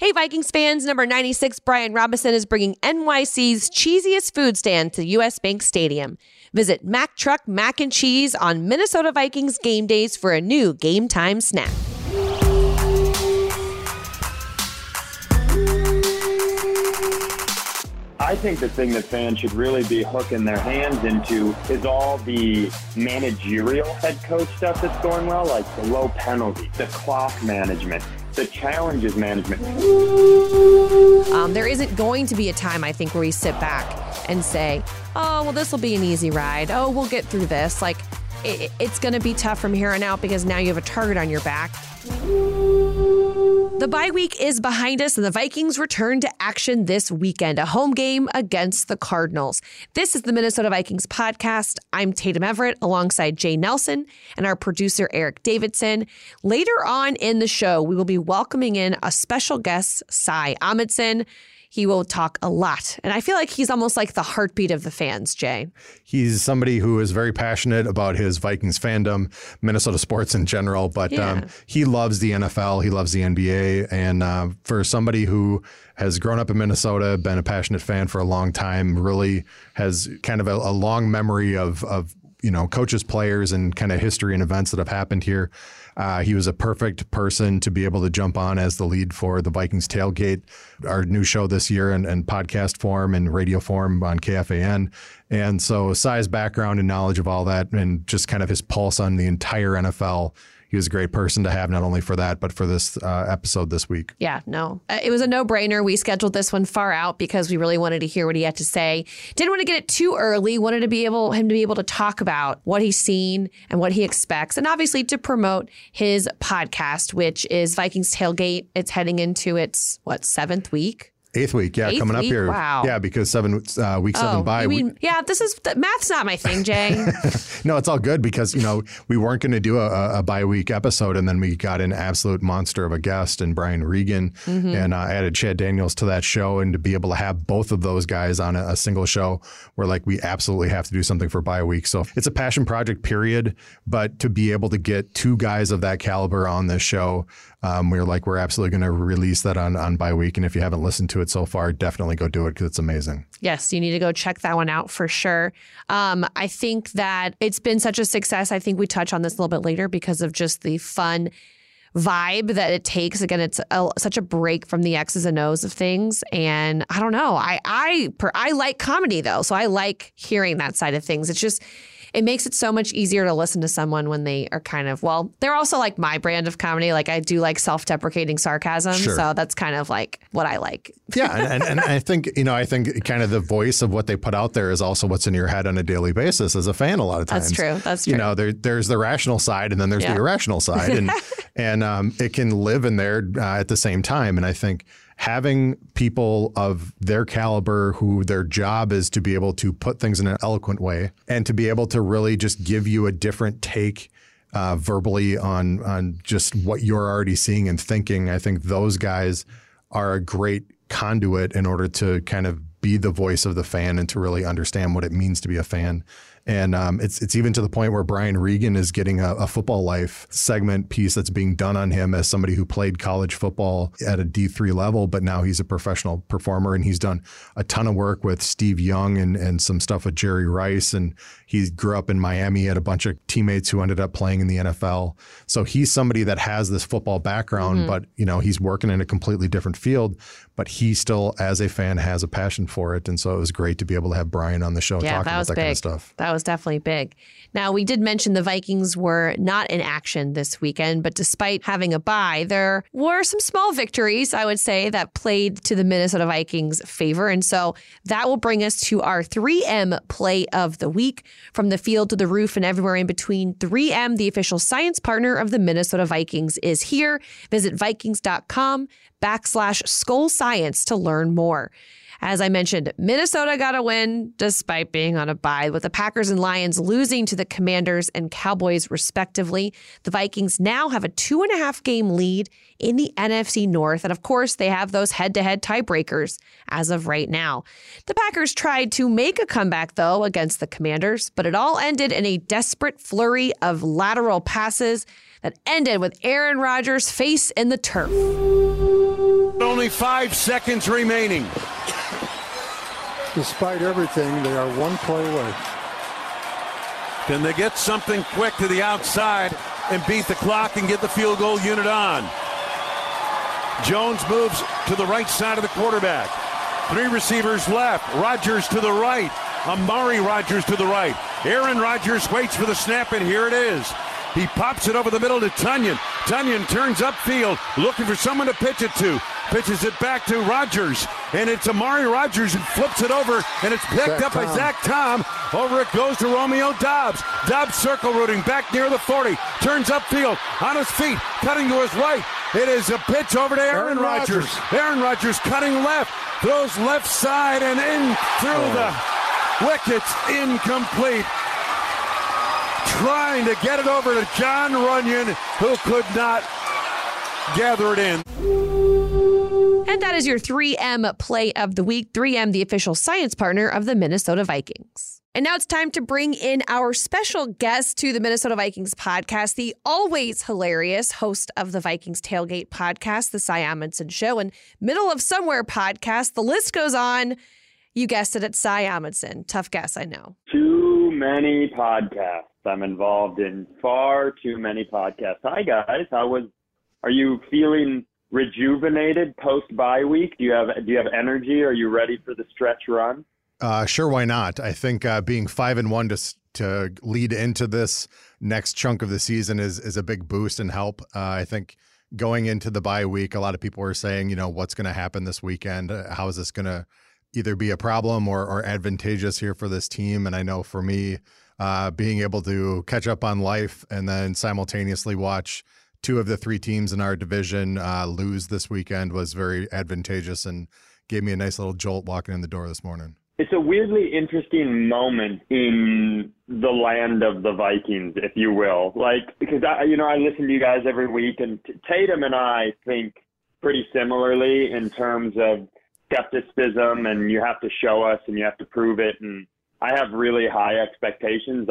Hey, Vikings fans, number 96, Brian Robinson is bringing NYC's cheesiest food stand to U.S. Bank Stadium. Visit Mac Truck Mac and Cheese on Minnesota Vikings game days for a new game time snack. I think the thing that fans should really be hooking their hands into is all the managerial head coach stuff that's going well, like the low penalty, the clock management, the challenges management. There isn't going to be a time, I think, where we sit back and say, oh, well, this will be an easy ride. Oh, we'll get through this. Like, it's going to be tough from here on out because now you have a target on your back. The bye week is behind us, and the Vikings return to action this weekend, a home game against the Cardinals. This is the Minnesota Vikings podcast. I'm Tatum Everett alongside Jay Nelson and our producer, Eric Davidson. Later on in the show, we will be welcoming in a special guest, Cy Amundson. He will talk a lot. And I feel like he's almost like the heartbeat of the fans, Jay. He's somebody who is very passionate about his Vikings fandom, Minnesota sports in general. But he loves the NFL. He loves the NBA. And for somebody who has grown up in Minnesota, been a passionate fan for a long time, really has kind of a long memory of coaches, players, and kind of history and events that have happened here. He was a perfect person to be able to jump on as the lead for the Vikings Tailgate, our new show this year in podcast form and radio form on KFAN. And so Cy's background and knowledge of all that and just kind of his pulse on the entire NFL, he was a great person to have, not only for that, but for this episode this week. Yeah, no, it was a no-brainer. We scheduled this one far out because we really wanted to hear what he had to say. Didn't want to get it too early. Wanted to be able to talk about what he's seen and what he expects, and obviously to promote his podcast, which is Vikings Tailgate. It's heading into its seventh week. Eighth week, yeah, coming up here. Wow. Yeah, because week seven bye. Yeah, math's not my thing, Jay. No, it's all good because, we weren't going to do a bye week episode, and then we got an absolute monster of a guest in Brian Regan, and added Chad Daniels to that show, and to be able to have both of those guys on a single show, we're like, we absolutely have to do something for bye week. So it's a passion project, period, but to be able to get two guys of that caliber on this show, we're absolutely going to release that on bye week. And if you haven't listened to it so far, definitely go do it because it's amazing. Yes, you need to go check that one out for sure. I think that it's been such a success. I think we touch on this a little bit later because of just the fun vibe that it takes. Again, it's such a break from the X's and O's of things. And I don't know. I like comedy, though. So I like hearing that side of things. It's just... it makes it so much easier to listen to someone when they are they're also like my brand of comedy. Like I do like self-deprecating sarcasm. Sure. So that's kind of like what I like. Yeah. And I think, I think kind of the voice of what they put out there is also what's in your head on a daily basis as a fan a lot of times. That's true. There's the rational side and then there's the irrational side and it can live in there at the same time. And I think having people of their caliber who their job is to be able to put things in an eloquent way and to be able to really just give you a different take verbally on just what you're already seeing and thinking, I think those guys are a great conduit in order to kind of be the voice of the fan and to really understand what it means to be a fan. And it's even to the point where Brian Regan is getting a Football Life segment piece that's being done on him as somebody who played college football at a D3 level, but now he's a professional performer and he's done a ton of work with Steve Young and some stuff with Jerry Rice. And he grew up in Miami, had a bunch of teammates who ended up playing in the NFL. So he's somebody that has this football background, but he's working in a completely different field, but he still, as a fan, has a passion for it. And so it was great to be able to have Brian on the show talking about that kind of stuff. That was definitely big. Now, we did mention the Vikings were not in action this weekend, but despite having a bye, there were some small victories, I would say, that played to the Minnesota Vikings' favor. And so that will bring us to our 3M play of the week. From the field to the roof and everywhere in between, 3M, the official science partner of the Minnesota Vikings, is here. Visit Vikings.com/SkullScience to learn more. As I mentioned, Minnesota got a win despite being on a bye, with the Packers and Lions losing to the Commanders and Cowboys, respectively. The Vikings now have a 2.5-game lead in the NFC North. And of course, they have those head-to-head tiebreakers as of right now. The Packers tried to make a comeback, though, against the Commanders, but it all ended in a desperate flurry of lateral passes that ended with Aaron Rodgers' face in the turf. Only 5 seconds remaining. Despite everything, they are one play away. Can they get something quick to the outside and beat the clock and get the field goal unit on? Jones moves to the right side of the quarterback. Three receivers left. Rodgers to the right. Amari Rodgers to the right. Aaron Rodgers waits for the snap, and here it is. He pops it over the middle to Tonyan. Tonyan turns upfield, looking for someone to pitch it to. Pitches it back to Rodgers, and it's Amari Rodgers who flips it over, and it's picked up by Zach Tom. Over it goes to Romeo Doubs. Doubs circle rooting back near the 40. Turns upfield, on his feet, cutting to his right. It is a pitch over to Aaron Rodgers. Aaron Rodgers cutting left, throws left side, and in through the wickets, incomplete. Trying to get it over to John Runyon, who could not gather it in. And that is your 3M play of the week. 3M, the official science partner of the Minnesota Vikings. And now it's time to bring in our special guest to the Minnesota Vikings podcast, the always hilarious host of the Vikings Tailgate podcast, the Cy Amundson Show, and Middle of Somewhere podcast. The list goes on. You guessed it, it's Cy Amundson. Tough guess, I know. Too many podcasts. I'm involved in far too many podcasts. Hi, guys. Are you feeling rejuvenated post-bye week? Do you have energy? Are you ready for the stretch run? Sure, why not? I think being 5-1 to lead into this next chunk of the season is a big boost and help. I think going into the bye week, a lot of people are saying, you know, what's going to happen this weekend? How is this going to either be a problem or advantageous here for this team? And I know for me, being able to catch up on life and then simultaneously watch two of the three teams in our division lose this weekend was very advantageous and gave me a nice little jolt walking in the door this morning. It's a weirdly interesting moment in the land of the Vikings, if you will. Like, because I listen to you guys every week, and Tatum and I think pretty similarly in terms of skepticism, and you have to show us and you have to prove it, and I have really high expectations.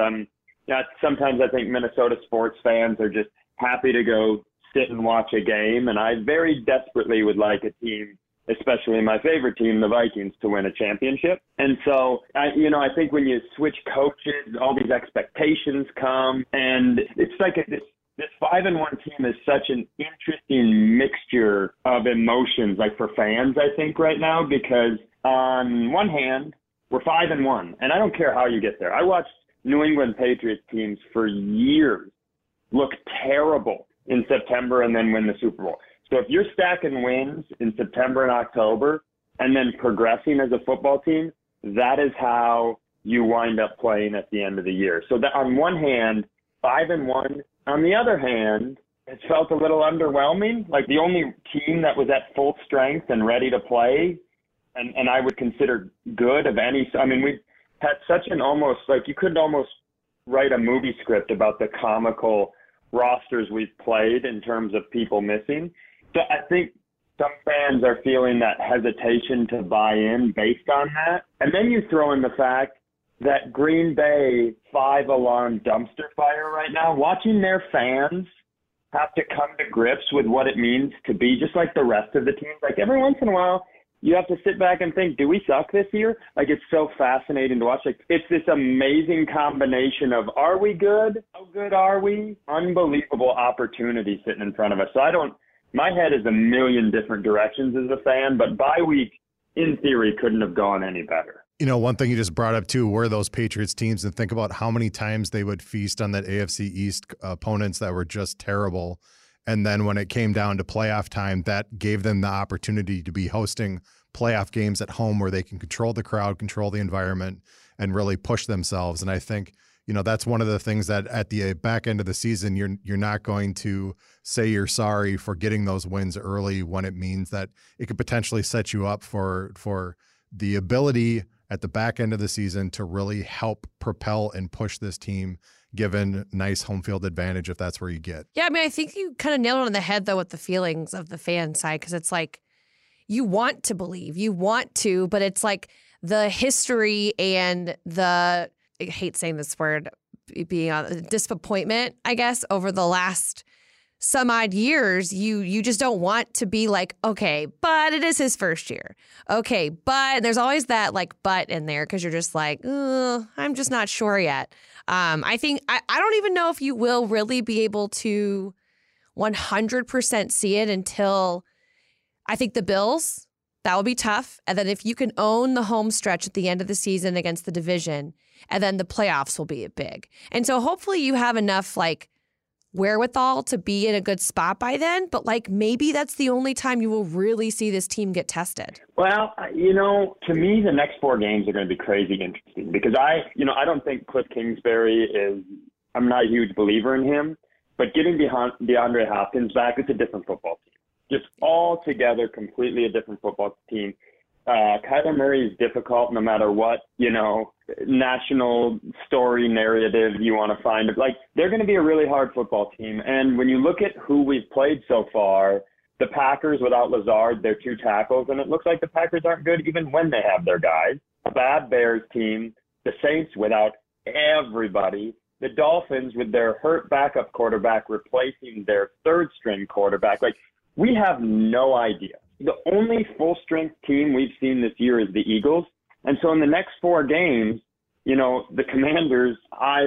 Sometimes I think Minnesota sports fans are just happy to go sit and watch a game, and I very desperately would like a team, especially my favorite team, the Vikings, to win a championship. And so, I think when you switch coaches, all these expectations come, and it's like this 5-1 team is such an interesting mixture of emotions, like for fans, I think, right now, because on one hand, we're 5-1, and I don't care how you get there. I watched New England Patriots teams for years look terrible in September and then win the Super Bowl. So if you're stacking wins in September and October and then progressing as a football team, that is how you wind up playing at the end of the year. So that on one hand, 5-1. On the other hand, it felt a little underwhelming. Like the only team that was at full strength and ready to play and I would consider good of any. I mean, we had such an almost, like, you could almost write a movie script about the comical rosters we've played in terms of people missing. So I think some fans are feeling that hesitation to buy in based on that. And then you throw in the fact that Green Bay, 5-alarm dumpster fire right now, watching their fans have to come to grips with what it means to be just like the rest of the team. Like every once in a while, you have to sit back and think, do we suck this year? Like, it's so fascinating to watch. Like, it's this amazing combination of, are we good? How good are we? Unbelievable opportunity sitting in front of us. So my head is a million different directions as a fan, but bye week, in theory, couldn't have gone any better. You know, one thing you just brought up, too, were those Patriots teams, and think about how many times they would feast on that AFC East opponents that were just terrible. And then when it came down to playoff time, that gave them the opportunity to be hosting playoff games at home where they can control the crowd, control the environment, and really push themselves. And I think, you know, that's one of the things that at the back end of the season, you're not going to say you're sorry for getting those wins early when it means that it could potentially set you up for the ability at the back end of the season to really help propel and push this team, given nice home field advantage if that's where you get. Yeah, I mean, I think you kind of nailed it on the head, though, with the feelings of the fan side, because it's like you want to believe, you want to, but it's like the history and the, I hate saying this word, disappointment, I guess, over the last some odd years, you just don't want to be like, okay, but it is his first year. Okay, but there's always that like but in there because you're just like, I'm just not sure yet. I think I don't even know if you will really be able to 100% see it until I think the Bills, that will be tough. And then if you can own the home stretch at the end of the season against the division, and then the playoffs will be big. And so hopefully you have enough like wherewithal to be in a good spot by then, but like maybe that's the only time you will really see this team get tested. Well, you know, to me, the next four games are going to be crazy interesting because I don't think Cliff Kingsbury I'm not a huge believer in him, but getting DeAndre Hopkins back, it's a different football team. Just all together, completely a different football team. Kyler Murray is difficult no matter what, national story narrative you want to find. Like, they're going to be a really hard football team. And when you look at who we've played so far, the Packers without Lazard, their two tackles, and it looks like the Packers aren't good even when they have their guys. A bad Bears team, the Saints without everybody, the Dolphins with their hurt backup quarterback replacing their third-string quarterback. Like, we have no idea. The only full-strength team we've seen this year is the Eagles. And so in the next four games, the Commanders, I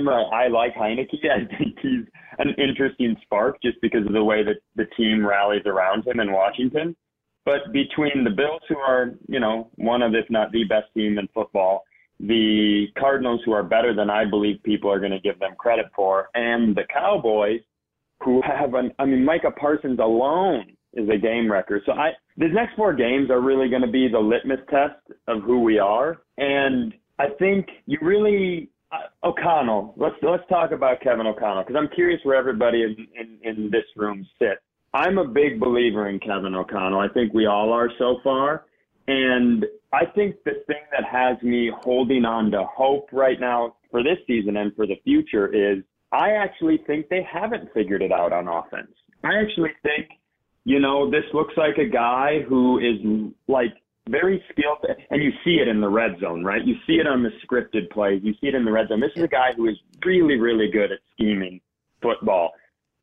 like Heineke. I think he's an interesting spark just because of the way that the team rallies around him in Washington. But between the Bills, who are, one of, if not the best team in football, the Cardinals, who are better than I believe people are going to give them credit for, and the Cowboys, who have Micah Parsons alone is a game wrecker. So these next four games are really going to be the litmus test of who we are. And I think O'Connell, let's talk about Kevin O'Connell, because I'm curious where everybody in this room sits. I'm a big believer in Kevin O'Connell. I think we all are so far. And I think the thing that has me holding on to hope right now for this season and for the future is I actually think they haven't figured it out on offense. I actually think this looks like a guy who is, like, very skilled, and you see it in the red zone, right? You see it on the scripted plays. You see it in the red zone. This is a guy who is really, really good at scheming football,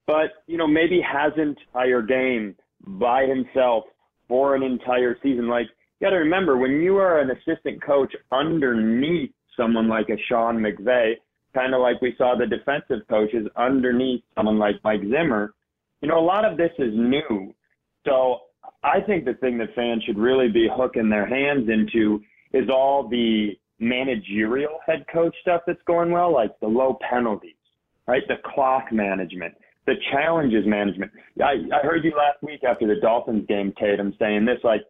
but, maybe has an entire game by himself for an entire season. Like, you got to remember, when you are an assistant coach underneath someone like a Sean McVay, kind of like we saw the defensive coaches underneath someone like Mike Zimmer, a lot of this is new. So I think the thing that fans should really be hooking their hands into is all the managerial head coach stuff that's going well, like the low penalties, right? The clock management, the challenges management. I heard you last week after the Dolphins game, Tatum, saying this, like,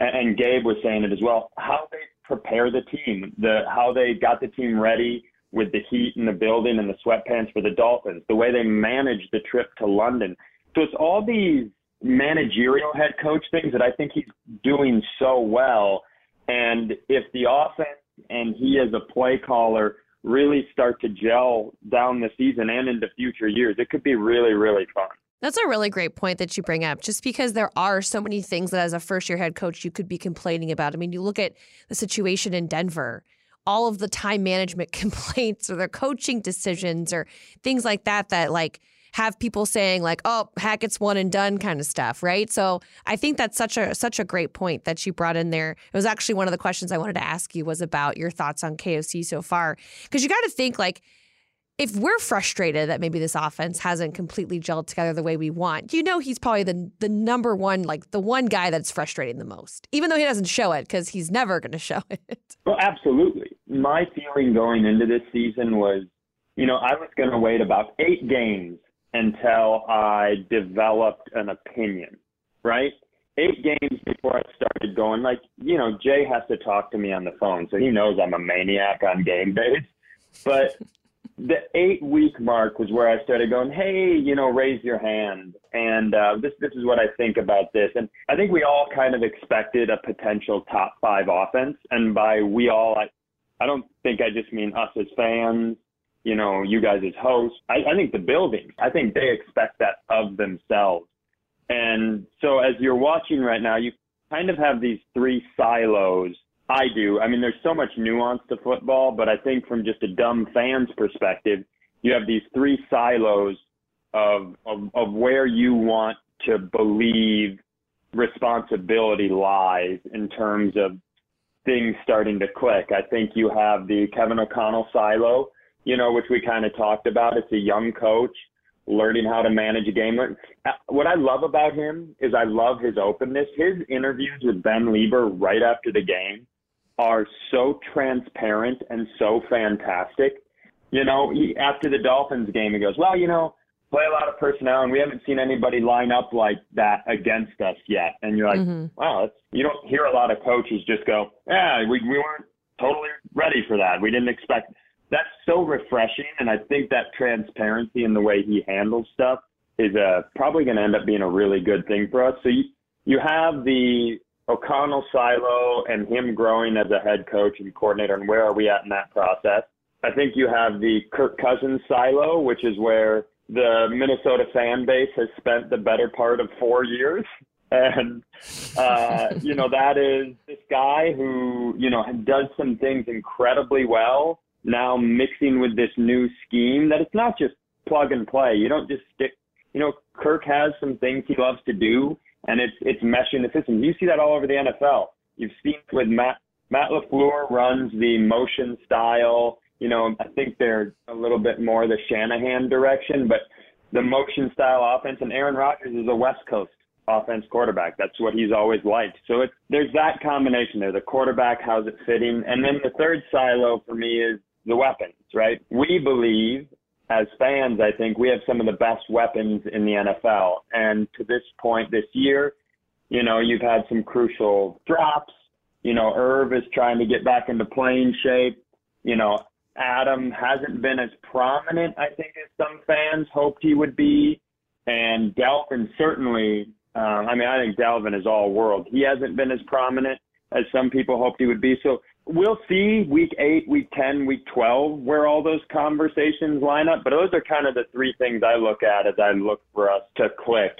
and Gabe was saying it as well, how they prepare the team, how they got the team ready with the heat in the building and the sweatpants for the Dolphins, the way they managed the trip to London. So it's all these managerial head coach things that I think he's doing so well. And if the offense and he as a play caller really start to gel down the season and into future years, it could be really, really fun. That's a really great point that you bring up, just because there are so many things that as a first-year head coach you could be complaining about. I mean, you look at the situation in Denver, all of the time management complaints or their coaching decisions or things like that like have people saying like, oh, heck, it's one and done kind of stuff. Right. So I think that's such a great point that you brought in there. It was actually one of the questions I wanted to ask you was about your thoughts on KOC so far, because you got to think like, if we're frustrated that maybe this offense hasn't completely gelled together the way we want, he's probably the number one, like the one guy that's frustrating the most, even though he doesn't show it because he's never going to show it. Well, absolutely. My feeling going into this season was, I was going to wait about 8 games until I developed an opinion, right? 8 games before I started going, like, Jay has to talk to me on the phone, so he knows I'm a maniac on game days. But the 8-week mark was where I started going, hey, raise your hand. And this is what I think about this. And I think we all kind of expected a potential top 5 offense. And by we all, I don't think I just mean us as fans, you guys as hosts. I think the building, I think they expect that of themselves. And so as you're watching right now, you kind of have these 3 silos. I do. I mean, there's so much nuance to football, but I think from just a dumb fan's perspective, you have these 3 silos of where you want to believe responsibility lies in terms of things starting to click. I think you have the Kevin O'Connell silo, which we kind of talked about. It's a young coach learning how to manage a game. What I love about him is I love his openness. His interviews with Ben Lieber right after the game are so transparent and so fantastic. After the Dolphins game, he goes, well, play a lot of personnel, and we haven't seen anybody line up like that against us yet. And you're like, wow, you don't hear a lot of coaches just go, we weren't totally ready for that. We didn't expect. That's so refreshing, and I think that transparency in the way he handles stuff is probably going to end up being a really good thing for us. So you have the O'Connell silo and him growing as a head coach and coordinator, and where are we at in that process? I think you have the Kirk Cousins silo, which is where the Minnesota fan base has spent the better part of 4 years. And, that is this guy who, does some things incredibly well, now mixing with this new scheme that it's not just plug and play. You don't just stick, Kirk has some things he loves to do, and it's meshing the system. You see that all over the NFL. You've seen it with Matt LaFleur runs the motion style. I think they're a little bit more the Shanahan direction, but the motion style offense, and Aaron Rodgers is a West Coast offense quarterback. That's what he's always liked. So there's that combination there, the quarterback, how's it fitting? And then the third silo for me is the weapons, right? We believe as fans, I think we have some of the best weapons in the NFL. And to this point this year, you've had some crucial drops. Irv is trying to get back into playing shape. Adam hasn't been as prominent, I think, as some fans hoped he would be. And Delvin certainly, I think Delvin is all world. He hasn't been as prominent as some people hoped he would be. So we'll see week 8, week 10, week 12, where all those conversations line up. But those are kind of the three things I look at as I look for us to click,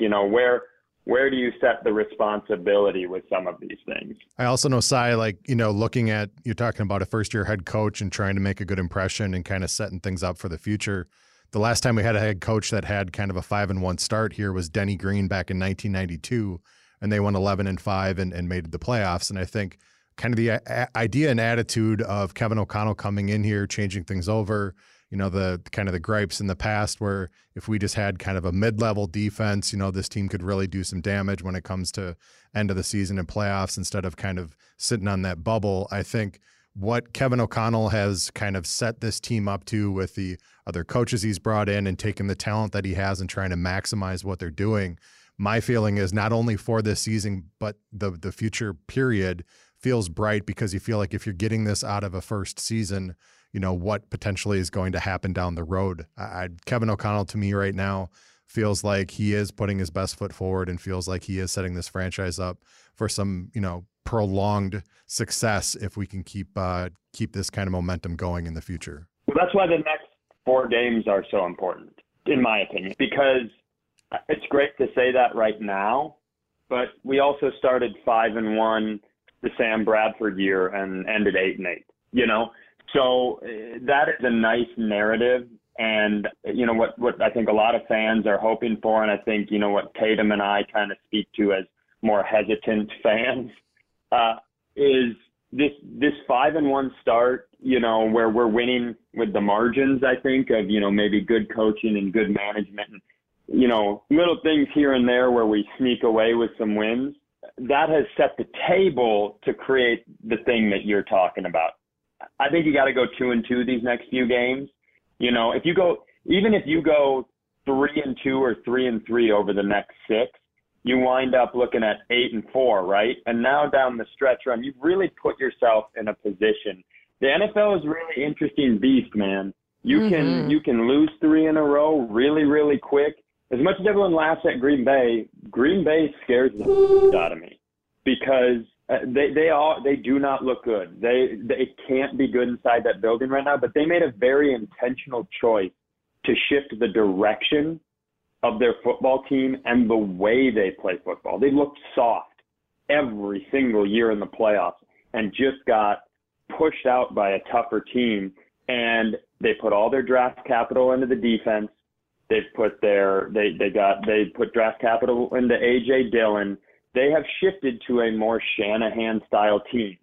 where do you set the responsibility with some of these things? I also know, Cy, looking at, you're talking about a first-year head coach and trying to make a good impression and kind of setting things up for the future. The last time we had a head coach that had kind of a 5-1 start here was Denny Green back in 1992, and they won 11-5 and made the playoffs. And I think kind of the idea and attitude of Kevin O'Connell coming in here, changing things over, the kind of the gripes in the past where if we just had kind of a mid-level defense, this team could really do some damage when it comes to end of the season and playoffs instead of kind of sitting on that bubble. I think what Kevin O'Connell has kind of set this team up to with the other coaches he's brought in and taking the talent that he has and trying to maximize what they're doing, my feeling is not only for this season, but the future period feels bright because you feel like if you're getting this out of a first season, what potentially is going to happen down the road. Kevin O'Connell, to me right now, feels like he is putting his best foot forward and feels like he is setting this franchise up for some, prolonged success if we can keep this kind of momentum going in the future. Well, that's why the next 4 games are so important, in my opinion, because it's great to say that right now, but we also started 5-1 the Sam Bradford year and ended 8-8, So that is a nice narrative, and what I think a lot of fans are hoping for, and I think what Tatum and I kind of speak to as more hesitant fans is this 5-1 start, where we're winning with the margins. I think of maybe good coaching and good management, and little things here and there where we sneak away with some wins. That has set the table to create the thing that you're talking about. I think you got to go 2-2 these next few games. If you go 3-2 or 3-3 over the next 6, you wind up looking at 8-4, right? And now down the stretch run, you've really put yourself in a position. The NFL is a really interesting beast, man. You can lose 3 in a row really, really quick. As much as everyone laughs at Green Bay scares the out of me because they do not look good. They can't be good inside that building right now, but they made a very intentional choice to shift the direction of their football team and the way they play football. They looked soft every single year in the playoffs and just got pushed out by a tougher team, and they put all their draft capital into the defense. They've put their they put draft capital into A.J. Dillon. They have shifted to a more Shanahan-style team.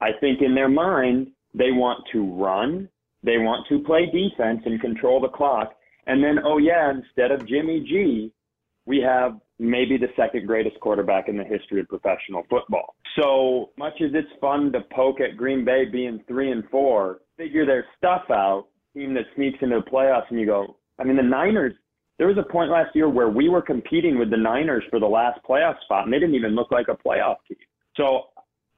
I think in their mind, they want to run. They want to play defense and control the clock. And then, oh, yeah, instead of Jimmy G, we have maybe the second greatest quarterback in the history of professional football. So much as it's fun to poke at Green Bay being 3-4, figure their stuff out, team that sneaks into the playoffs, and you go, I mean, the Niners, there was a point last year where we were competing with the Niners for the last playoff spot, and they didn't even look like a playoff team. So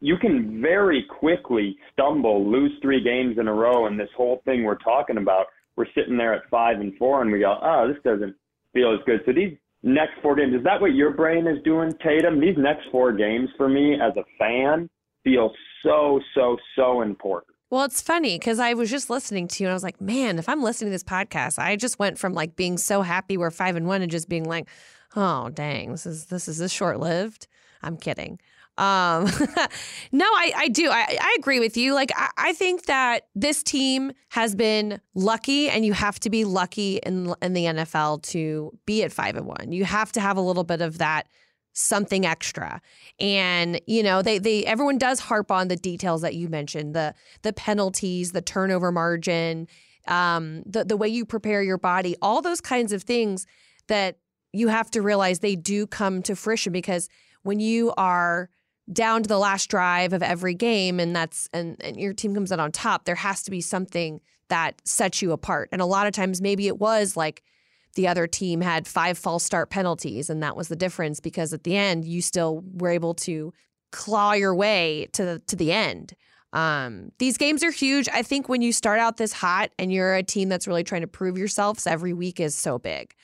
you can very quickly stumble, lose 3 games in a row, and this whole thing we're talking about, we're sitting there at 5-4, and we go, oh, this doesn't feel as good. So these next 4 games, is that what your brain is doing, Tatum? These next 4 games for me as a fan feel so, so, so important. Well, it's funny because I was just listening to you and I was like, man, if I'm listening to this podcast, I just went from like being so happy we're 5-1 and just being like, oh, dang, this is short-lived. I'm kidding. No, I do. I agree with you. Like, I think that this team has been lucky, and you have to be lucky in the NFL to be at 5-1. You have to have a little bit of that something extra. And, you know, they everyone does harp on the details that you mentioned, the penalties, the turnover margin, the way you prepare your body, all those kinds of things that you have to realize they do come to fruition, because when you are down to the last drive of every game and your team comes out on top, there has to be something that sets you apart. And a lot of times maybe it was like the other team had 5 false start penalties, and that was the difference, because at the end you still were able to claw your way to the end. These games are huge. I think when you start out this hot and you're a team that's really trying to prove yourself, so every week is so big.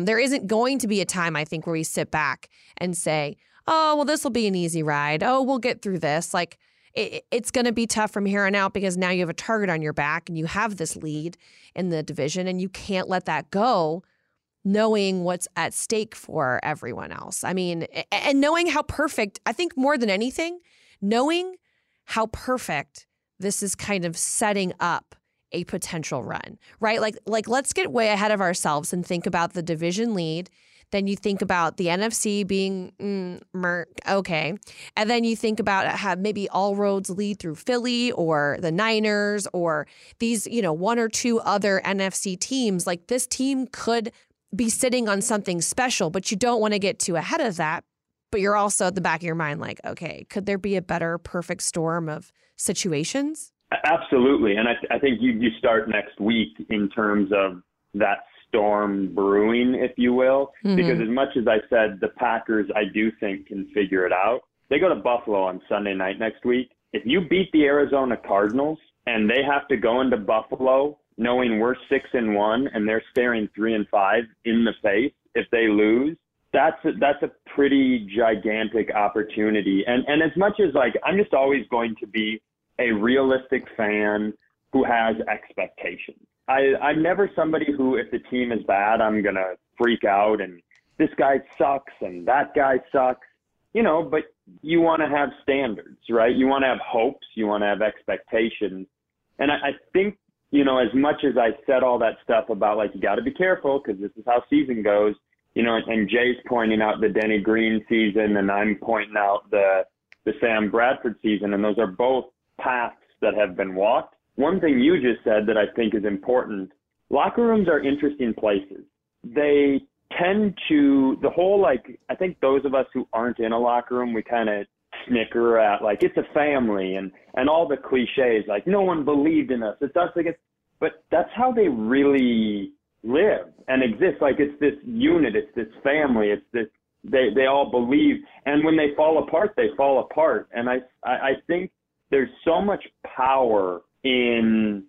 There isn't going to be a time, I think, where we sit back and say, oh, well, this will be an easy ride. Oh, we'll get through this. Like, it's going to be tough from here on out, because now you have a target on your back and you have this lead in the division, and you can't let that go, knowing what's at stake for everyone else. I mean, and knowing how perfect, I think more than anything, knowing how perfect this is kind of setting up a potential run, right? Like let's get way ahead of ourselves and think about the division lead. Then you think about the NFC being okay. And then you think about how maybe all roads lead through Philly or the Niners or these, you know, 1 or 2 other NFC teams. Like, this team could be sitting on something special, but you don't want to get too ahead of that. But you're also at the back of your mind like, okay, could there be a better perfect storm of situations? Absolutely. And I think you start next week in terms of that storm brewing, if you will, because as much as I said, the Packers, I do think, can figure it out. They go to Buffalo on Sunday night next week. If you beat the Arizona Cardinals and they have to go into Buffalo knowing we're 6-1 and they're staring 3-5 in the face if they lose, that's a pretty gigantic opportunity. And as much as, like, I'm just always going to be a realistic fan who has expectations. I'm never somebody who, if the team is bad, I'm going to freak out and this guy sucks and that guy sucks, you know, but you want to have standards, right? You want to have hopes. You want to have expectations. And I think, you know, as much as I said all that stuff about, like, you got to be careful because this is how season goes, you know, and Jay's pointing out the Denny Green season and I'm pointing out the Sam Bradford season, and those are both paths that have been walked. One thing you just said that I think is important, locker rooms are interesting places. They tend to, the whole, like, I think those of us who aren't in a locker room, we kind of snicker at, like, it's a family and all the cliches, like, no one believed in us, it's us against, but that's how they really live and exist. Like, it's this unit, it's this family, it's this, they all believe. And when they fall apart, they fall apart. And I think there's so much power in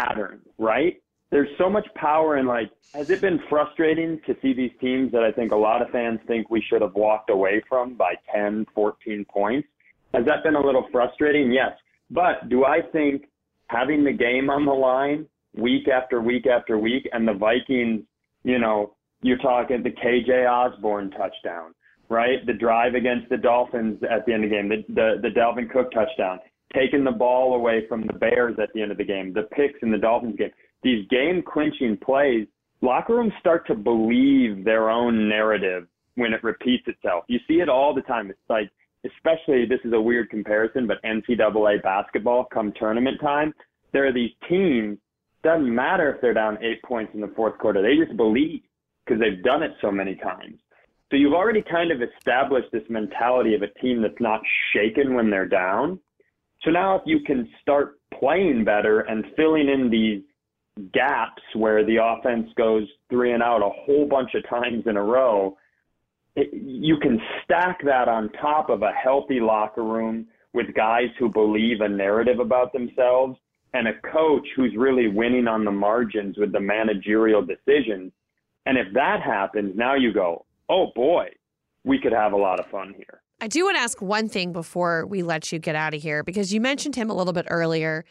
pattern, right? There's so much power in, like, has it been frustrating to see these teams that I think a lot of fans think we should have walked away from by 10, 14 points? Has that been a little frustrating? Yes. But do I think having the game on the line week after week after week, and the Vikings, you know, you're talking the KJ Osborne touchdown, right? The drive against the Dolphins at the end of the game, the Delvin Cook touchdown, taking the ball away from the Bears at the end of the game, the picks in the Dolphins game, these game-clinching plays, locker rooms start to believe their own narrative when it repeats itself. You see it all the time. It's like, especially, this is a weird comparison, but NCAA basketball come tournament time, there are these teams, doesn't matter if they're down 8 points in the fourth quarter, they just believe because they've done it so many times. So you've already kind of established this mentality of a team that's not shaken when they're down. So now if you can start playing better and filling in these gaps where the offense goes three and out a whole bunch of times in a row, you can stack that on top of a healthy locker room with guys who believe a narrative about themselves and a coach who's really winning on the margins with the managerial decisions. And if that happens, now you go, oh boy, we could have a lot of fun here. I do want to ask one thing before we let you get out of here, because you mentioned him a little bit earlier.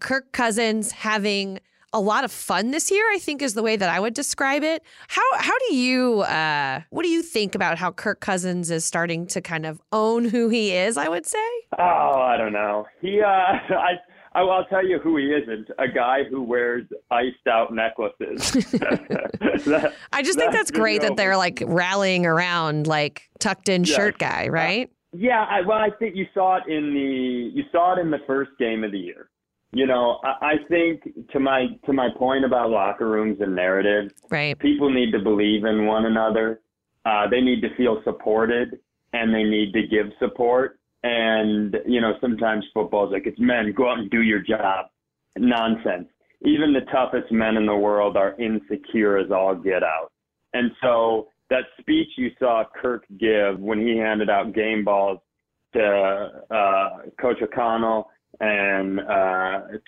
Kirk Cousins having a lot of fun this year, I think, is the way that I would describe it. What do you think about how Kirk Cousins is starting to kind of own who he is, I would say? Oh, I don't know. I'll tell you who he isn't, a guy who wears iced-out necklaces. I just think that's great that they're, like, rallying around, like, tucked-in shirt guy, right? I think you saw it in the first game of the year. You know, I think to my point about locker rooms and narrative, right? People need to believe in one another. They need to feel supported, and they need to give support. And, you know, sometimes football's like, it's men, go out and do your job. Nonsense. Even the toughest men in the world are insecure as all get out. And so that speech you saw Kirk give when he handed out game balls to Coach O'Connell and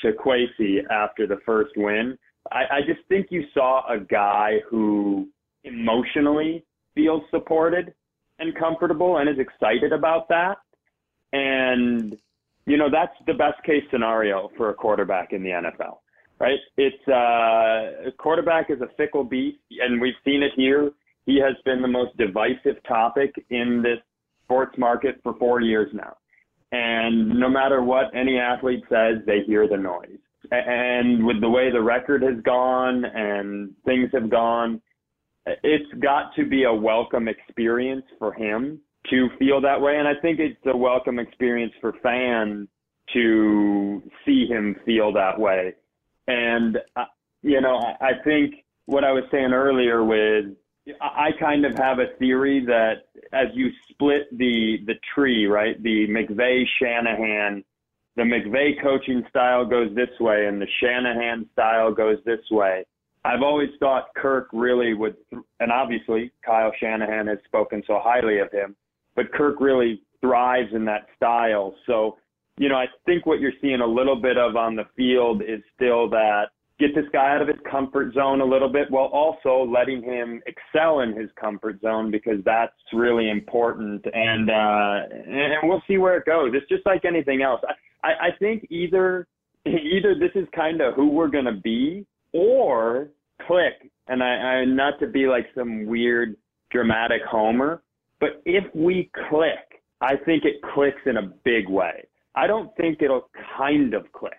to Kwesi after the first win, I just think you saw a guy who emotionally feels supported and comfortable and is excited about that. And, you know, that's the best case scenario for a quarterback in the NFL, right? It's a quarterback is a fickle beast, and we've seen it here. He has been the most divisive topic in this sports market for 4 years now. And no matter what any athlete says, they hear the noise. And with the way the record has gone and things have gone, it's got to be a welcome experience for him to feel that way. And I think it's a welcome experience for fans to see him feel that way. And, you know, I think what I was saying earlier with, I kind of have a theory that as you split the tree, right, the McVay-Shanahan, the McVay coaching style goes this way and the Shanahan style goes this way. I've always thought Kirk really would, and obviously Kyle Shanahan has spoken so highly of him, but Kirk really thrives in that style. So, you know, I think what you're seeing a little bit of on the field is still that get this guy out of his comfort zone a little bit while also letting him excel in his comfort zone, because that's really important. And we'll see where it goes. It's just like anything else. I think either this is kind of who we're going to be or click. And I not to be like some weird dramatic homer, but if we click, I think it clicks in a big way. I don't think it'll kind of click.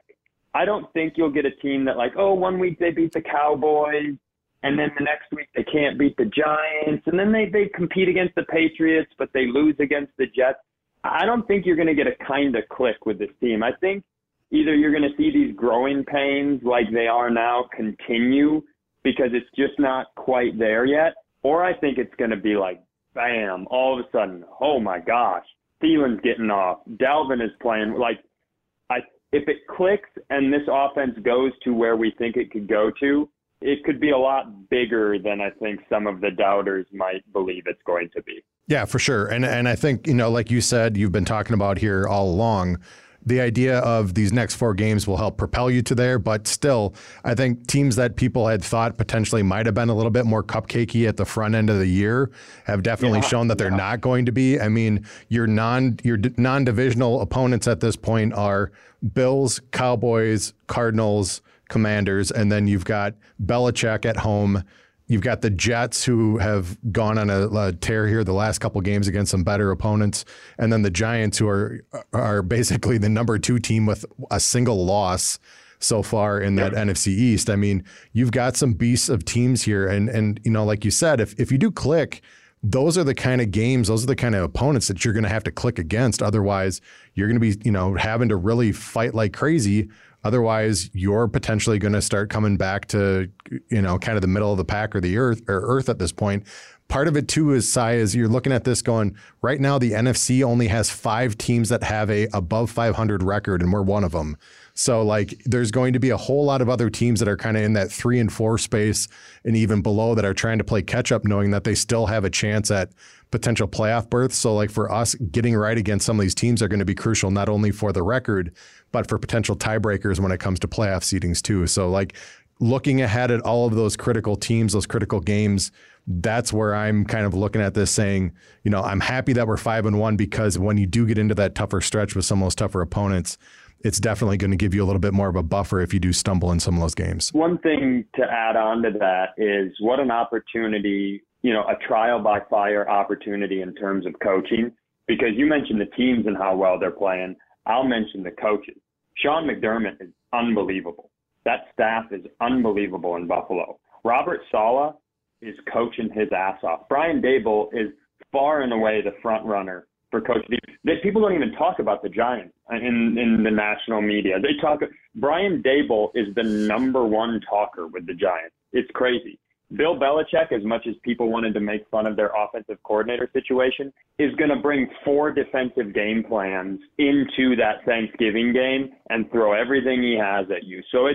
I don't think you'll get a team that like, oh, 1 week they beat the Cowboys, and then the next week they can't beat the Giants, and then they compete against the Patriots, but they lose against the Jets. I don't think you're going to get a kind of click with this team. I think either you're going to see these growing pains like they are now continue because it's just not quite there yet, or I think it's going to be like, bam, all of a sudden, oh my gosh, Thielen's getting off, Delvin is playing. Like, if it clicks and this offense goes to where we think it could go to, it could be a lot bigger than I think some of the doubters might believe it's going to be. Yeah, for sure. And I think, you know, like you said, you've been talking about here all along, the idea of these next four games will help propel you to there. But still, I think teams that people had thought potentially might have been a little bit more cupcakey at the front end of the year have definitely shown that they're not going to be. I mean, your non-divisional opponents at this point are Bills, Cowboys, Cardinals, Commanders, and then you've got Belichick at home. You've got the Jets, who have gone on a tear here the last couple games against some better opponents, and then the Giants, who are basically the number 2 team with a single loss. so far in that NFC East. I mean, you've got some beasts of teams here. And you know, like you said, if you do click, those are the kind of games, those are the kind of opponents that you're going to have to click against. Otherwise, you're going to be, you know, having to really fight like crazy. Otherwise, you're potentially going to start coming back to, you know, kind of the middle of the pack or the earth or earth at this point. Part of it too is, Cy, is you're looking at this going, right now the NFC only has 5 teams that have a above 500 record, and we're one of them. So like, there's going to be a whole lot of other teams that are kind of in that 3 and 4 space and even below that are trying to play catch up, knowing that they still have a chance at potential playoff berth. So like, for us, getting right against some of these teams are going to be crucial, not only for the record, but for potential tiebreakers when it comes to playoff seedings too. So like, looking ahead at all of those critical teams, those critical games, that's where I'm kind of looking at this saying, you know, I'm happy that we're 5-1, because when you do get into that tougher stretch with some of those tougher opponents, it's definitely going to give you a little bit more of a buffer if you do stumble in some of those games. One thing to add on to that is what an opportunity, you know, a trial by fire opportunity in terms of coaching, because you mentioned the teams and how well they're playing. I'll mention the coaches. Sean McDermott is unbelievable. That staff is unbelievable in Buffalo. Robert Saleh is coaching his ass off. Brian Daboll is far and away the front runner for Coach D. People don't even talk about the Giants in the national media. They talk. Brian Daboll is the #1 talker with the Giants. It's crazy. Bill Belichick, as much as people wanted to make fun of their offensive coordinator situation, is going to bring 4 defensive game plans into that Thanksgiving game and throw everything he has at you. So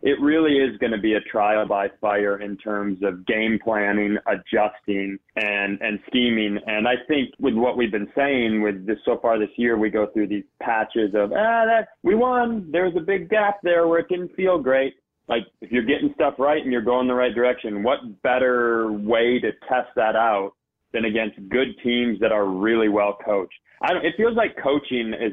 it really is going to be a trial by fire in terms of game planning, adjusting, and scheming. And I think with what we've been saying with this so far this year, we go through these patches of, we won. There's a big gap there where it didn't feel great. Like, if you're getting stuff right and you're going the right direction, what better way to test that out than against good teams that are really well coached? It feels like coaching is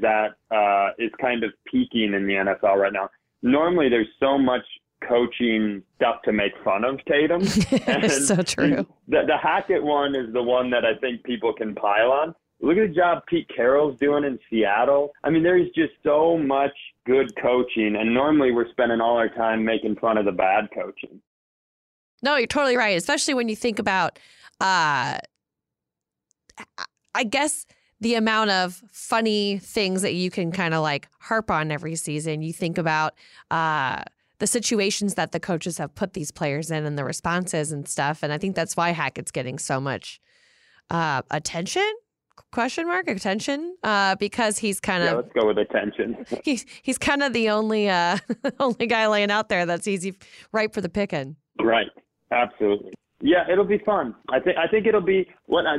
is kind of peaking in the NFL right now. Normally, there's so much coaching stuff to make fun of, Tatum. It's so true. The Hackett one is the one that I think people can pile on. Look at the job Pete Carroll's doing in Seattle. I mean, there's just so much good coaching, and normally we're spending all our time making fun of the bad coaching. No, you're totally right, especially when you think about, I guess, the amount of funny things that you can kind of like harp on every season. You think about the situations that the coaches have put these players in and the responses and stuff, and I think that's why Hackett's getting so much attention. Question mark attention because he's kind of let's go with attention. He's kind of the only guy laying out there that's easy, right, for the picking. Right, absolutely. Yeah, it'll be fun. I think it'll be.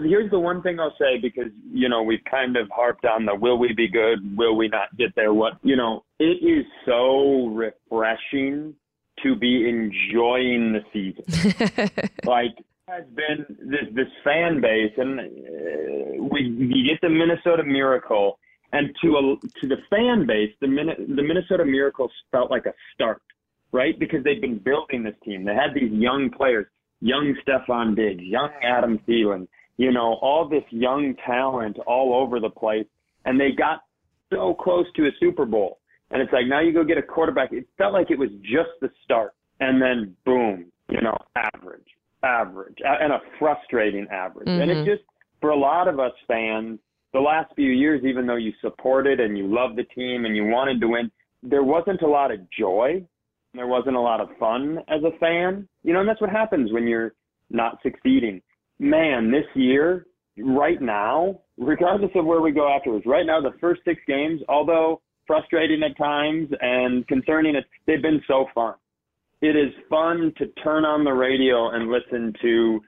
Here's the one thing I'll say, because you know we've kind of harped on the will we be good, will we not get there? What, you know, it is so refreshing to be enjoying the season. Like, has been this fan base, and you get the Minnesota Miracle, and to the fan base, the Minnesota Miracle felt like a start, right? Because they've been building this team. They had these young players, young Stephon Diggs, young Adam Thielen, you know, all this young talent all over the place, and they got so close to a Super Bowl. And it's like, now you go get a quarterback. It felt like it was just the start, and then boom, you know, average and a frustrating average. Mm-hmm. And it's just, for a lot of us fans, the last few years, even though you supported and you loved the team and you wanted to win, there wasn't a lot of joy. There wasn't a lot of fun as a fan, you know, and that's what happens when you're not succeeding. Man, this year, right now, regardless of where we go afterwards, right now, the first 6 games, although frustrating at times and concerning, they've been so fun. It is fun to turn on the radio and listen to,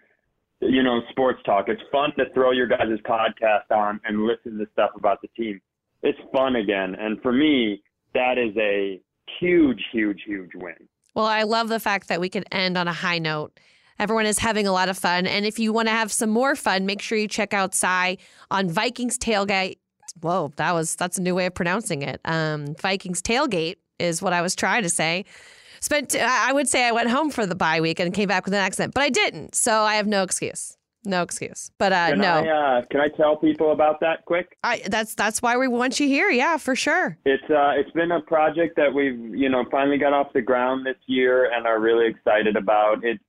you know, sports talk. It's fun to throw your guys' podcast on and listen to stuff about the team. It's fun again. And for me, that is a huge, huge, huge win. Well, I love the fact that we can end on a high note. Everyone is having a lot of fun. And if you want to have some more fun, make sure you check out Cy on Vikings Tailgate. Whoa, that's a new way of pronouncing it. Vikings Tailgate is what I was trying to say. I would say I went home for the bye week and came back with an accent, but I didn't. So I have no excuse. No excuse. But no. Can I tell people about that quick? That's why we want you here. Yeah, for sure. It's been a project that we've finally got off the ground this year and are really excited about. It's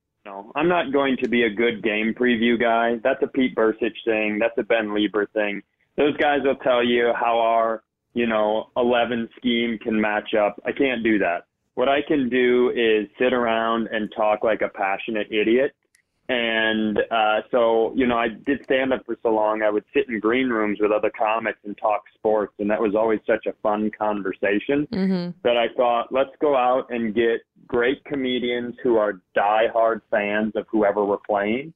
I'm not going to be a good game preview guy. That's a Pete Bursich thing. That's a Ben Lieber thing. Those guys will tell you how our 11 scheme can match up. I can't do that. What I can do is sit around and talk like a passionate idiot. And so I did stand up for so long. I would sit in green rooms with other comics and talk sports, and that was always such a fun conversation that I thought, let's go out and get great comedians who are diehard fans of whoever we're playing,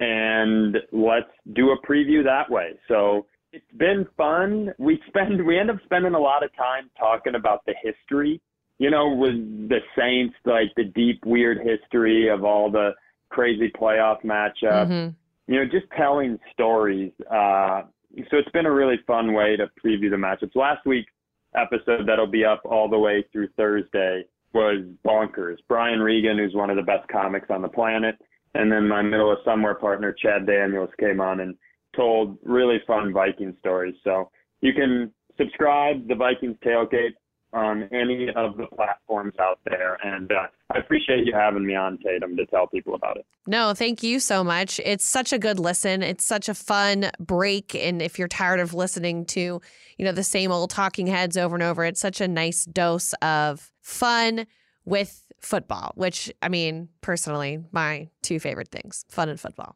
and let's do a preview that way. So it's been fun. We end up spending a lot of time talking about the history, with the Saints, like the deep, weird history of all the crazy playoff matchup, just telling stories. So it's been a really fun way to preview the matchups. Last week's episode that'll be up all the way through Thursday was bonkers. Brian Regan, who's one of the best comics on the planet, and then my middle of somewhere partner, Chad Daniels, came on and told really fun Viking stories. So you can subscribe to the Vikings Tailgate on any of the platforms out there. And I appreciate you having me on, Tatum, to tell people about it. No, thank you so much. It's such a good listen. It's such a fun break. And if you're tired of listening to, the same old talking heads over and over, it's such a nice dose of fun with football, which, personally, my two favorite things, fun and football.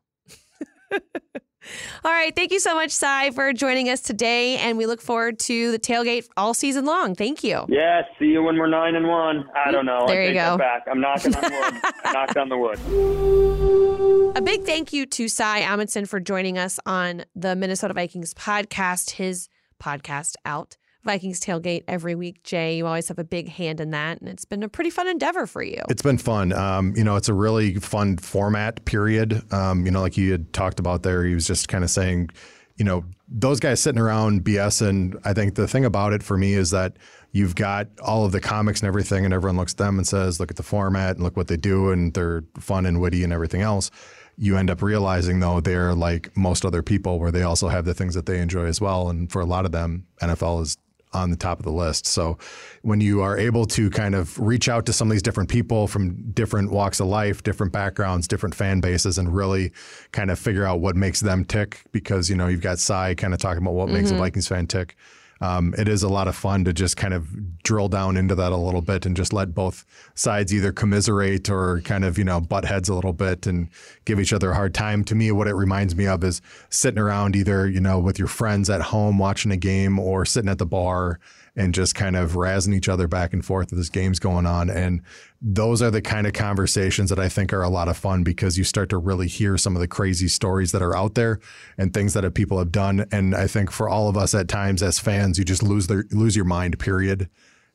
All right. Thank you so much, Cy, for joining us today. And we look forward to the tailgate all season long. Thank you. Yeah. See you when we're 9-1. I don't know. There you go. Back. I'm knocking on wood. I knocked on the wood. A big thank you to Cy Amundson for joining us on the Minnesota Vikings podcast, his podcast out, Vikings Tailgate, every week. Jay, you always have a big hand in that, and it's been a pretty fun endeavor for you. It's been fun. It's a really fun format, period. Like you had talked about there, he was just kind of saying, those guys sitting around BSing. I think the thing about it for me is that you've got all of the comics and everything, and everyone looks at them and says, look at the format and look what they do, and they're fun and witty and everything else. You end up realizing, though, they're like most other people where they also have the things that they enjoy as well. And for a lot of them, NFL is on the top of the list. So when you are able to kind of reach out to some of these different people from different walks of life, different backgrounds, different fan bases, and really kind of figure out what makes them tick, because, you've got Cy kind of talking about what makes a Vikings fan tick. It is a lot of fun to just kind of drill down into that a little bit and just let both sides either commiserate or kind of, butt heads a little bit and give each other a hard time. To me, what it reminds me of is sitting around either, with your friends at home watching a game or sitting at the bar and just kind of razzing each other back and forth as this game's going on. And those are the kind of conversations that I think are a lot of fun, because you start to really hear some of the crazy stories that are out there and things that people have done. And I think for all of us at times as fans, you just lose your mind, period,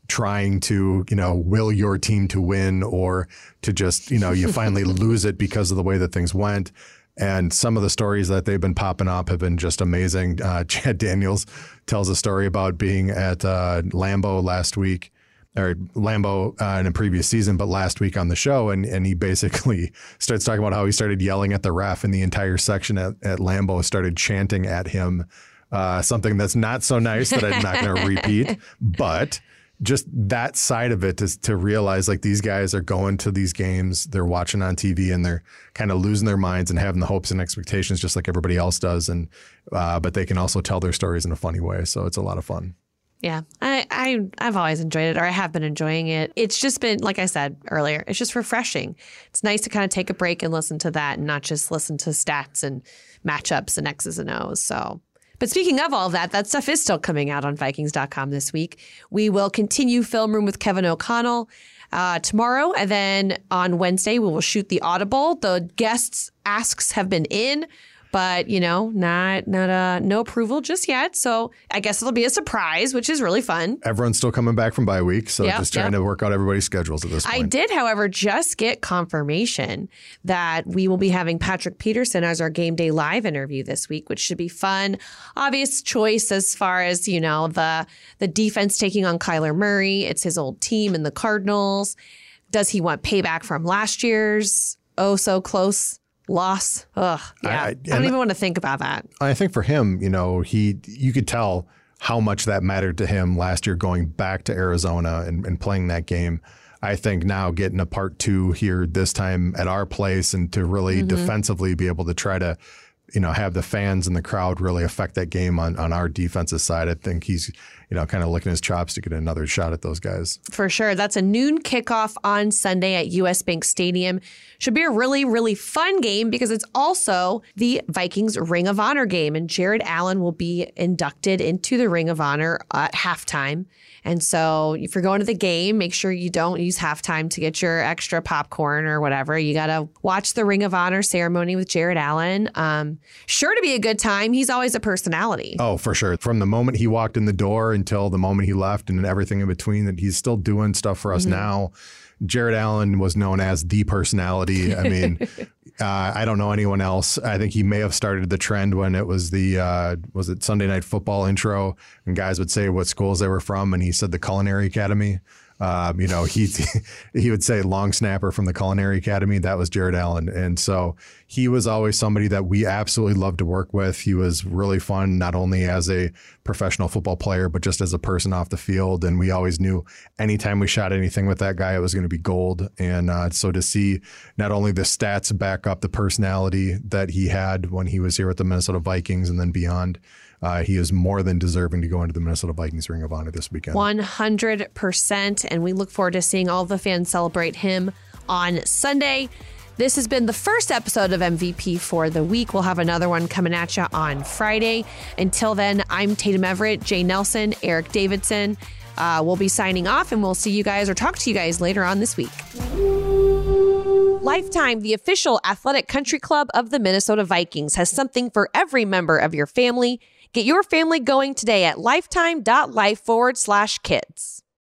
trying to, will your team to win, or to just, you finally lose it because of the way that things went. And some of the stories that they've been popping up have been just amazing. Chad Daniels tells a story about being at Lambeau last week, or Lambeau in a previous season, but last week on the show. And he basically starts talking about how he started yelling at the ref, and the entire section at Lambeau started chanting at him something that's not so nice that I'm not going to repeat. But just that side of it is to realize, like, these guys are going to these games, they're watching on TV, and they're kind of losing their minds and having the hopes and expectations just like everybody else does. And but they can also tell their stories in a funny way. So it's a lot of fun. Yeah, I've always enjoyed it, or I have been enjoying it. It's just been, like I said earlier, it's just refreshing. It's nice to kind of take a break and listen to that and not just listen to stats and matchups and X's and O's. So. But speaking of all that stuff is still coming out on Vikings.com this week. We will continue Film Room with Kevin O'Connell tomorrow. And then on Wednesday, we will shoot the Audible. The guests' asks have been in, but, no approval just yet. So I guess it'll be a surprise, which is really fun. Everyone's still coming back from bye week. So just trying to work out everybody's schedules at this point. I did, however, just get confirmation that we will be having Patrick Peterson as our Game Day Live interview this week, which should be fun. Obvious choice as far as, the defense taking on Kyler Murray. It's his old team and the Cardinals. Does he want payback from last year's oh so close loss. Ugh, yeah. I don't even want to think about that. I think for him, you know, you could tell how much that mattered to him last year going back to Arizona and playing that game. I think now getting a part two here this time at our place and to really defensively be able to try to, you know, have the fans and the crowd really affect that game on our defensive side. I think he's, you know, kind of licking his chops to get another shot at those guys. For sure. That's a noon kickoff on Sunday at U.S. Bank Stadium. Should be a really, really fun game because it's also the Vikings Ring of Honor game. And Jared Allen will be inducted into the Ring of Honor at halftime. And so if you're going to the game, make sure you don't use halftime to get your extra popcorn or whatever. You got to watch the Ring of Honor ceremony with Jared Allen. Sure to be a good time. He's always a personality. Oh, for sure. From the moment he walked in the door until the moment he left and everything in between, that he's still doing stuff for us now. Jared Allen was known as the personality. I mean, I don't know anyone else. I think he may have started the trend when it was the, was it Sunday Night Football intro? And guys would say what schools they were from. And he said the Culinary Academy. You know, he would say long snapper from the Culinary Academy. That was Jared Allen. And so he was always somebody that we absolutely loved to work with. He was really fun, not only as a professional football player, but just as a person off the field. And we always knew anytime we shot anything with that guy, it was going to be gold. And so to see not only the stats back up the personality that he had when he was here with the Minnesota Vikings and then beyond, he is more than deserving to go into the Minnesota Vikings Ring of Honor this weekend. 100%. And we look forward to seeing all the fans celebrate him on Sunday. This has been the first episode of MVP for the week. We'll have another one coming at you on Friday. Until then, I'm Tatum Everett, Jay Nelson, Eric Davidson. We'll be signing off, and we'll see you guys or talk to you guys later on this week. Lifetime, the official athletic country club of the Minnesota Vikings, has something for every member of your family. Get your family going today at lifetime.life/kids.